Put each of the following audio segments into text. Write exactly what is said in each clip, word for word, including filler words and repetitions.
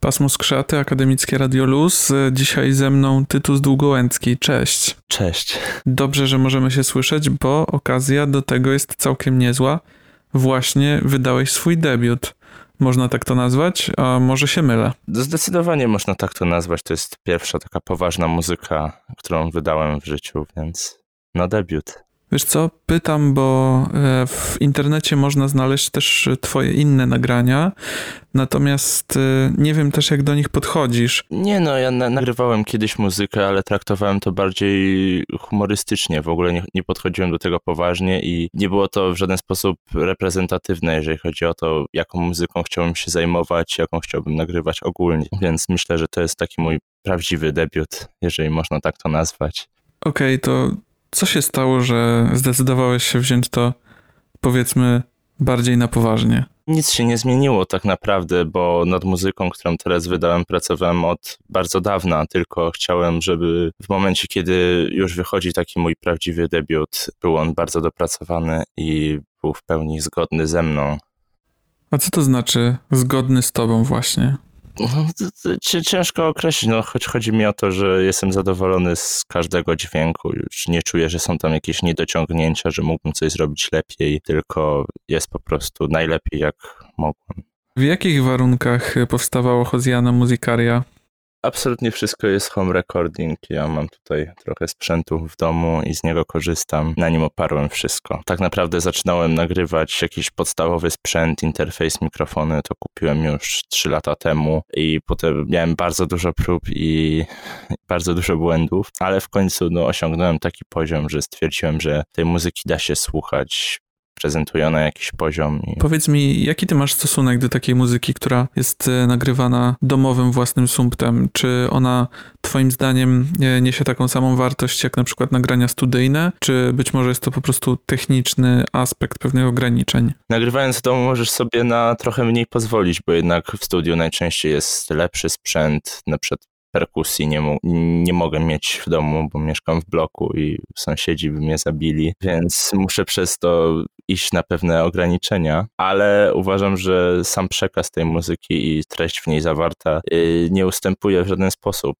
Pasmo Skrzaty, Akademickie Radio Luz. Dzisiaj ze mną Tytus Długołęcki. Cześć. Cześć. Dobrze, że możemy się słyszeć, bo okazja do tego jest całkiem niezła. Właśnie wydałeś swój debiut. Można tak to nazwać? A może się mylę? Zdecydowanie można tak to nazwać. To jest pierwsza taka poważna muzyka, którą wydałem w życiu, więc no debiut. Wiesz co, pytam, bo w internecie można znaleźć też twoje inne nagrania, natomiast nie wiem też, jak do nich podchodzisz. Nie no, ja na- nagrywałem kiedyś muzykę, ale traktowałem to bardziej humorystycznie. W ogóle nie, nie podchodziłem do tego poważnie i nie było to w żaden sposób reprezentatywne, jeżeli chodzi o to, jaką muzyką chciałbym się zajmować, jaką chciałbym nagrywać ogólnie. Więc myślę, że to jest taki mój prawdziwy debiut, jeżeli można tak to nazwać. Okej, okay, to... Co się stało, że zdecydowałeś się wziąć to, powiedzmy, bardziej na poważnie? Nic się nie zmieniło tak naprawdę, bo nad muzyką, którą teraz wydałem, pracowałem od bardzo dawna, tylko chciałem, żeby w momencie, kiedy już wychodzi taki mój prawdziwy debiut, był on bardzo dopracowany i był w pełni zgodny ze mną. A co to znaczy zgodny z tobą właśnie? Ciężko określić, no choć chodzi mi o to, że jestem zadowolony z każdego dźwięku, już nie czuję, że są tam jakieś niedociągnięcia, że mógłbym coś zrobić lepiej, tylko jest po prostu najlepiej jak mogłem. W jakich warunkach powstawało Hosianna Musicaria? Absolutnie wszystko jest home recording. Ja mam tutaj trochę sprzętu w domu i z niego korzystam. Na nim oparłem wszystko. Tak naprawdę zaczynałem nagrywać jakiś podstawowy sprzęt, interfejs, mikrofony. To kupiłem już trzy lata temu i potem miałem bardzo dużo prób i bardzo dużo błędów, ale w końcu no, osiągnąłem taki poziom, że stwierdziłem, że tej muzyki da się słuchać. Prezentuje na jakiś poziom. I... Powiedz mi, jaki ty masz stosunek do takiej muzyki, która jest nagrywana domowym własnym sumptem? Czy ona twoim zdaniem niesie taką samą wartość jak na przykład nagrania studyjne? Czy być może jest to po prostu techniczny aspekt pewnych ograniczeń? Nagrywając w domu możesz sobie na trochę mniej pozwolić, bo jednak w studiu najczęściej jest lepszy sprzęt, na przykład perkusji nie, mu, nie mogę mieć w domu, bo mieszkam w bloku i sąsiedzi by mnie zabili, więc muszę przez to iść na pewne ograniczenia, ale uważam, że sam przekaz tej muzyki i treść w niej zawarta nie ustępuje w żaden sposób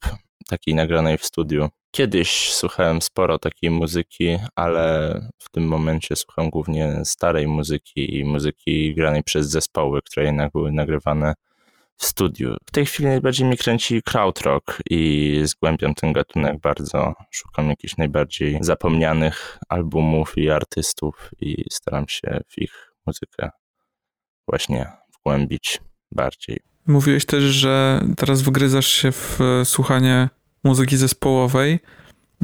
takiej nagranej w studiu. Kiedyś słuchałem sporo takiej muzyki, ale w tym momencie słucham głównie starej muzyki i muzyki granej przez zespoły, które jednak były nagrywane w studiu. W tej chwili najbardziej mnie kręci krautrock i zgłębiam ten gatunek bardzo. Szukam jakichś najbardziej zapomnianych albumów i artystów i staram się w ich muzykę właśnie wgłębić bardziej. Mówiłeś też, że teraz wgryzasz się w słuchanie muzyki zespołowej.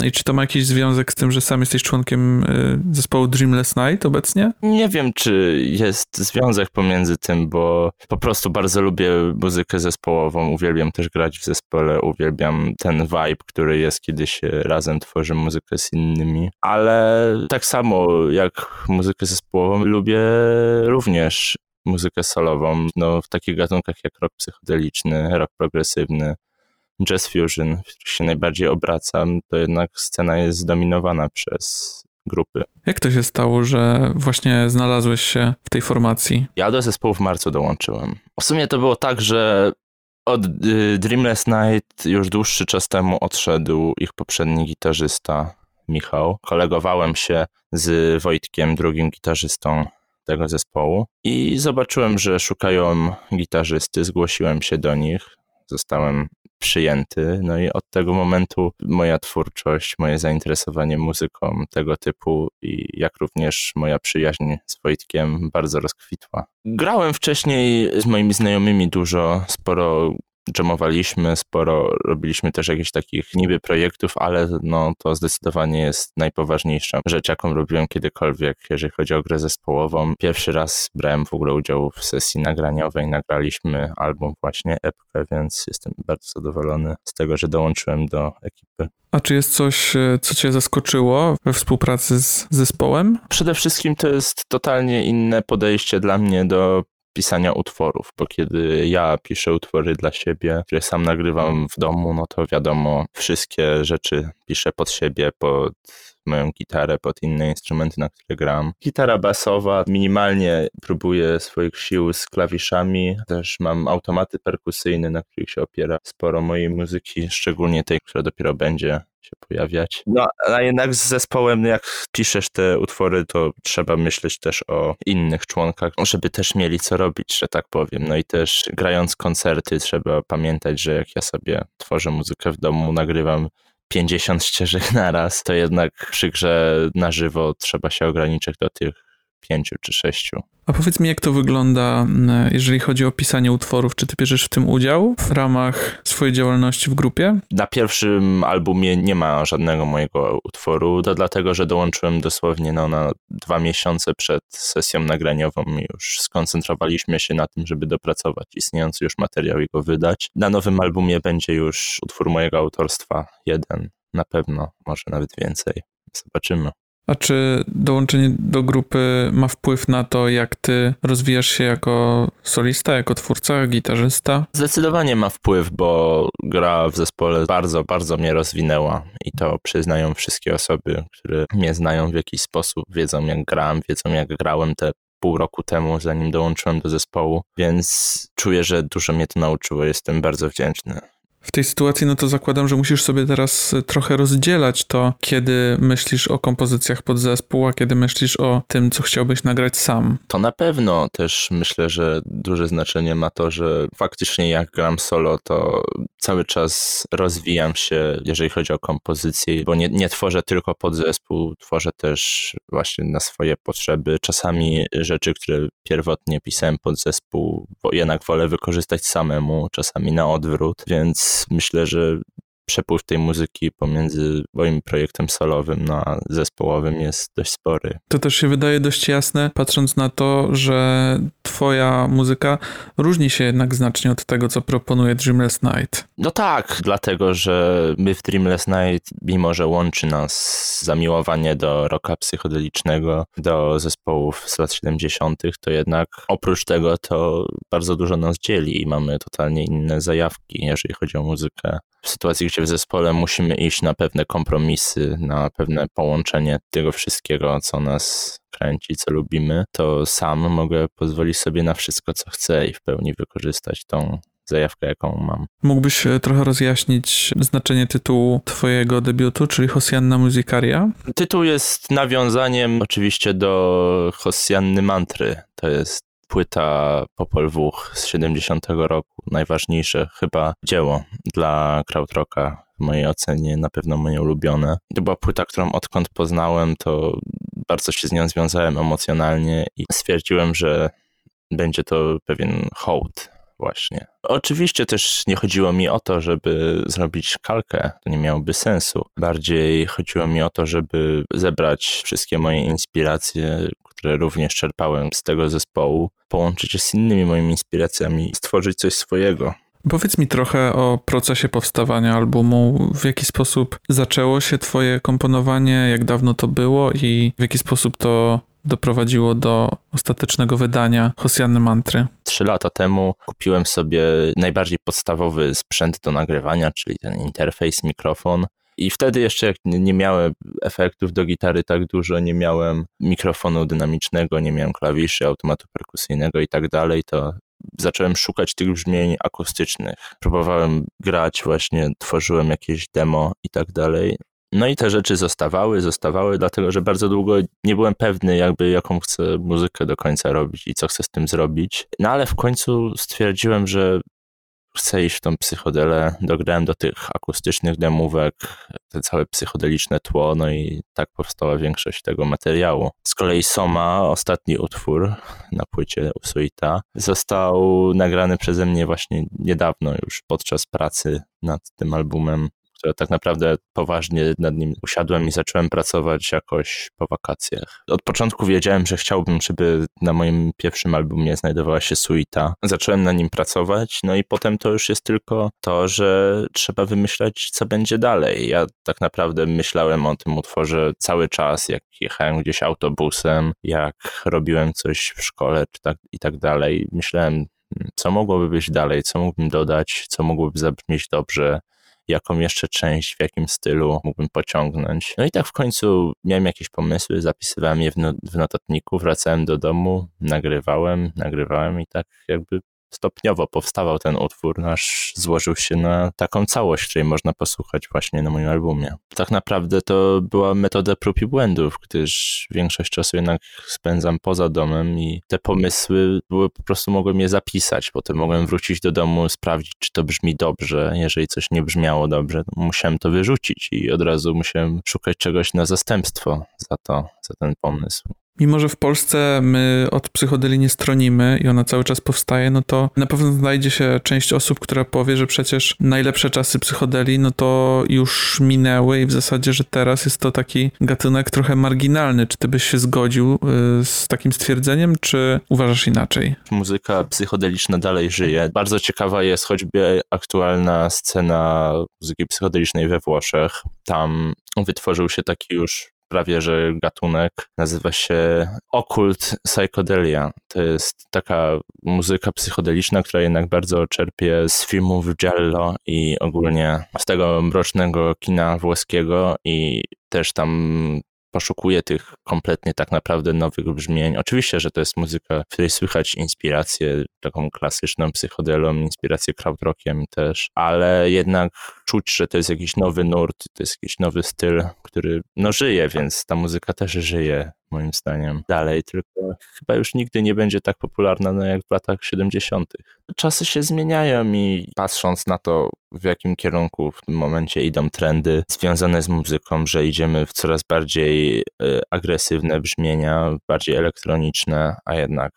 I czy to ma jakiś związek z tym, że sam jesteś członkiem zespołu Dreamless Night obecnie? Nie wiem, czy jest związek pomiędzy tym, bo po prostu bardzo lubię muzykę zespołową, uwielbiam też grać w zespole, uwielbiam ten vibe, który jest, kiedy się razem tworzy muzykę z innymi, ale tak samo jak muzykę zespołową lubię również muzykę solową, no w takich gatunkach jak rock psychodeliczny, rock progresywny, jazz fusion, w których się najbardziej obracam, to jednak scena jest zdominowana przez grupy. Jak to się stało, że właśnie znalazłeś się w tej formacji? Ja do zespołu w marcu dołączyłem. W sumie to było tak, że od Dreamless Night już dłuższy czas temu odszedł ich poprzedni gitarzysta Michał. Kolegowałem się z Wojtkiem, drugim gitarzystą tego zespołu i zobaczyłem, że szukają gitarzysty, zgłosiłem się do nich, zostałem przyjęty, no i od tego momentu moja twórczość, moje zainteresowanie muzyką tego typu i jak również moja przyjaźń z Wojtkiem bardzo rozkwitła. Grałem wcześniej z moimi znajomymi dużo, sporo jamowaliśmy, sporo robiliśmy też jakichś takich niby projektów, ale no to zdecydowanie jest najpoważniejsza rzecz, jaką robiłem kiedykolwiek, jeżeli chodzi o grę zespołową. Pierwszy raz brałem w ogóle udział w sesji nagraniowej, nagraliśmy album właśnie, epkę, więc jestem bardzo zadowolony z tego, że dołączyłem do ekipy. A czy jest coś, co cię zaskoczyło we współpracy z zespołem? Przede wszystkim to jest totalnie inne podejście dla mnie do pisania utworów, bo kiedy ja piszę utwory dla siebie, które sam nagrywam w domu, no to wiadomo, wszystkie rzeczy piszę pod siebie, pod moją gitarę, pod inne instrumenty, na które gram. Gitara basowa, minimalnie próbuję swoich sił z klawiszami, też mam automaty perkusyjne, na których się opiera sporo mojej muzyki, szczególnie tej, która dopiero będzie się pojawiać. No, a jednak z zespołem, jak piszesz te utwory, to trzeba myśleć też o innych członkach, żeby też mieli co robić, że tak powiem. No i też grając koncerty trzeba pamiętać, że jak ja sobie tworzę muzykę w domu, nagrywam pięćdziesiąt ścieżek naraz, to jednak przy grze na żywo trzeba się ograniczyć do tych pięciu czy sześciu. A powiedz mi, jak to wygląda, jeżeli chodzi o pisanie utworów? Czy ty bierzesz w tym udział w ramach swojej działalności w grupie? Na pierwszym albumie nie ma żadnego mojego utworu, to dlatego, że dołączyłem dosłownie no, na dwa miesiące przed sesją nagraniową i już skoncentrowaliśmy się na tym, żeby dopracować istniejący już materiał i go wydać. Na nowym albumie będzie już utwór mojego autorstwa, jeden na pewno, może nawet więcej. Zobaczymy. A czy dołączenie do grupy ma wpływ na to, jak ty rozwijasz się jako solista, jako twórca, gitarzysta? Zdecydowanie ma wpływ, bo gra w zespole bardzo, bardzo mnie rozwinęła i to przyznają wszystkie osoby, które mnie znają w jakiś sposób, wiedzą jak gram, wiedzą jak grałem te pół roku temu, zanim dołączyłem do zespołu, więc czuję, że dużo mnie to nauczyło, jestem bardzo wdzięczny. W tej sytuacji, no to zakładam, że musisz sobie teraz trochę rozdzielać to, kiedy myślisz o kompozycjach podzespołu, a kiedy myślisz o tym, co chciałbyś nagrać sam. To na pewno też myślę, że duże znaczenie ma to, że faktycznie jak gram solo, to cały czas rozwijam się, jeżeli chodzi o kompozycję, bo nie, nie tworzę tylko podzespół, tworzę też właśnie na swoje potrzeby. Czasami rzeczy, które pierwotnie pisałem podzespół, bo jednak wolę wykorzystać samemu, czasami na odwrót, więc myślę, że przepływ tej muzyki pomiędzy moim projektem solowym no a zespołowym jest dość spory. To też się wydaje dość jasne, patrząc na to, że twoja muzyka różni się jednak znacznie od tego, co proponuje Dreamless Night. No tak, dlatego, że my w Dreamless Night, mimo że łączy nas zamiłowanie do rocka psychodelicznego, do zespołów z lat siedemdziesiątych, to jednak oprócz tego to bardzo dużo nas dzieli i mamy totalnie inne zajawki, jeżeli chodzi o muzykę. W sytuacji, gdzie w zespole musimy iść na pewne kompromisy, na pewne połączenie tego wszystkiego, co nas kręci, co lubimy, to sam mogę pozwolić sobie na wszystko, co chcę i w pełni wykorzystać tą zajawkę, jaką mam. Mógłbyś trochę rozjaśnić znaczenie tytułu twojego debiutu, czyli Hosianna Musicaria? Tytuł jest nawiązaniem oczywiście do Hosianny Mantry. To jest płyta Popol Vuh z siedemdziesiątego roku, najważniejsze chyba dzieło dla krautrocka w mojej ocenie, na pewno moje ulubione. To była płyta, którą odkąd poznałem, to bardzo się z nią związałem emocjonalnie i stwierdziłem, że będzie to pewien hołd właśnie. Oczywiście też nie chodziło mi o to, żeby zrobić kalkę, to nie miałoby sensu. Bardziej chodziło mi o to, żeby zebrać wszystkie moje inspiracje, które również czerpałem z tego zespołu, połączyć je z innymi moimi inspiracjami, stworzyć coś swojego. Powiedz mi trochę o procesie powstawania albumu. W jaki sposób zaczęło się twoje komponowanie, jak dawno to było i w jaki sposób to doprowadziło do ostatecznego wydania Hosianny Mantry? Trzy lata temu kupiłem sobie najbardziej podstawowy sprzęt do nagrywania, czyli ten interfejs, mikrofon. I wtedy jeszcze jak nie miałem efektów do gitary tak dużo, nie miałem mikrofonu dynamicznego, nie miałem klawiszy, automatu perkusyjnego i tak dalej, to zacząłem szukać tych brzmień akustycznych. Próbowałem grać właśnie, tworzyłem jakieś demo i tak dalej. No i te rzeczy zostawały, zostawały, dlatego że bardzo długo nie byłem pewny jakby jaką chcę muzykę do końca robić i co chcę z tym zrobić. No ale w końcu stwierdziłem, że chcę iść w tą psychodelę, dograłem do tych akustycznych demówek, te całe psychodeliczne tło, no i tak powstała większość tego materiału. Z kolei Soma, ostatni utwór na płycie Usuita, został nagrany przeze mnie właśnie niedawno już podczas pracy nad tym albumem. które tak naprawdę poważnie nad nim usiadłem i zacząłem pracować jakoś po wakacjach. Od początku wiedziałem, że chciałbym, żeby na moim pierwszym albumie znajdowała się suita. Zacząłem na nim pracować, no i potem to już jest tylko to, że trzeba wymyślać, co będzie dalej. Ja tak naprawdę myślałem o tym utworze cały czas, jak jechałem gdzieś autobusem, jak robiłem coś w szkole czy tak, i tak dalej. Myślałem, co mogłoby być dalej, co mógłbym dodać, co mogłoby zabrzmieć dobrze, jaką jeszcze część, w jakim stylu mógłbym pociągnąć. No i tak w końcu miałem jakieś pomysły, zapisywałem je w, no, w notatniku, wracałem do domu, nagrywałem, nagrywałem i tak jakby stopniowo powstawał ten utwór, aż złożył się na taką całość, której można posłuchać właśnie na moim albumie. Tak naprawdę to była metoda prób i błędów, gdyż większość czasu jednak spędzam poza domem i te pomysły były, po prostu mogłem je zapisać, potem mogłem wrócić do domu, sprawdzić, czy to brzmi dobrze. Jeżeli coś nie brzmiało dobrze, to musiałem to wyrzucić i od razu musiałem szukać czegoś na zastępstwo za to, za ten pomysł. Mimo, że w Polsce my od psychodelii nie stronimy i ona cały czas powstaje, no to na pewno znajdzie się część osób, która powie, że przecież najlepsze czasy psychodelii, no to już minęły i w zasadzie, że teraz jest to taki gatunek trochę marginalny. Czy ty byś się zgodził z takim stwierdzeniem, czy uważasz inaczej? Muzyka psychodeliczna dalej żyje. Bardzo ciekawa jest choćby aktualna scena muzyki psychodelicznej we Włoszech. Tam wytworzył się taki już prawie że gatunek, nazywa się Occult Psychodelia. To jest taka muzyka psychodeliczna, która jednak bardzo czerpie z filmów Giallo i ogólnie z tego mrocznego kina włoskiego i też tam poszukuje tych kompletnie tak naprawdę nowych brzmień. Oczywiście, że to jest muzyka, w której słychać inspirację taką klasyczną psychodelą, inspirację krautrockiem też, ale jednak czuć, że to jest jakiś nowy nurt, to jest jakiś nowy styl, który no żyje, więc ta muzyka też żyje moim zdaniem dalej, tylko chyba już nigdy nie będzie tak popularna no jak w latach siedemdziesiątych. Czasy się zmieniają i patrząc na to, w jakim kierunku w tym momencie idą trendy związane z muzyką, że idziemy w coraz bardziej y, agresywne brzmienia, bardziej elektroniczne, a jednak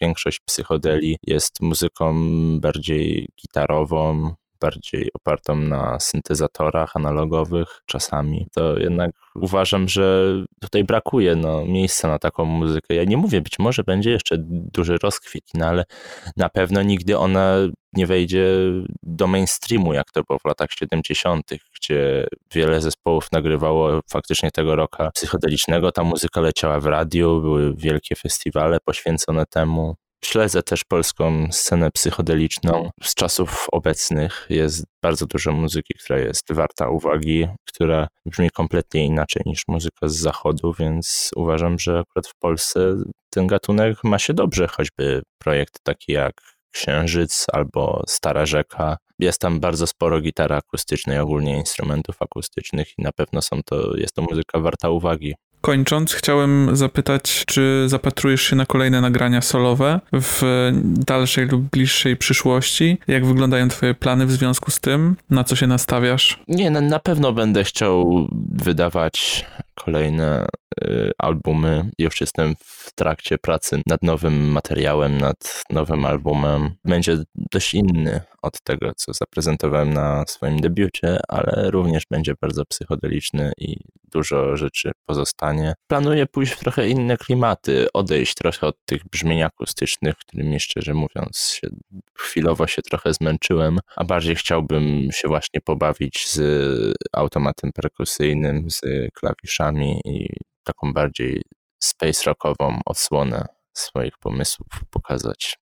większość psychodeli jest muzyką bardziej gitarową, bardziej opartą na syntezatorach analogowych czasami, to jednak uważam, że tutaj brakuje no, miejsca na taką muzykę. Ja nie mówię, być może będzie jeszcze duży rozkwit, no, ale na pewno nigdy ona nie wejdzie do mainstreamu, jak to było w latach siedemdziesiątych, gdzie wiele zespołów nagrywało faktycznie tego rocka psychodelicznego. Ta muzyka leciała w radiu, były wielkie festiwale poświęcone temu. Śledzę też polską scenę psychodeliczną. Z czasów obecnych jest bardzo dużo muzyki, która jest warta uwagi, która brzmi kompletnie inaczej niż muzyka z zachodu, więc uważam, że akurat w Polsce ten gatunek ma się dobrze, choćby projekty takie jak Księżyc albo Stara Rzeka. Jest tam bardzo sporo gitary akustycznej, ogólnie instrumentów akustycznych i na pewno są to, jest to muzyka warta uwagi. Kończąc, chciałem zapytać, czy zapatrujesz się na kolejne nagrania solowe w dalszej lub bliższej przyszłości? Jak wyglądają twoje plany w związku z tym? Na co się nastawiasz? Nie, na, na pewno będę chciał wydawać kolejne y, albumy. Już jestem w trakcie pracy nad nowym materiałem, nad nowym albumem. Będzie dość inny od tego, co zaprezentowałem na swoim debiucie, ale również będzie bardzo psychodeliczny i dużo rzeczy pozostanie. Planuję pójść w trochę inne klimaty, odejść trochę od tych brzmień akustycznych, którymi szczerze mówiąc się, chwilowo się trochę zmęczyłem, a bardziej chciałbym się właśnie pobawić z automatem perkusyjnym, z klawiszami i taką bardziej space rockową odsłonę swoich pomysłów pokazać.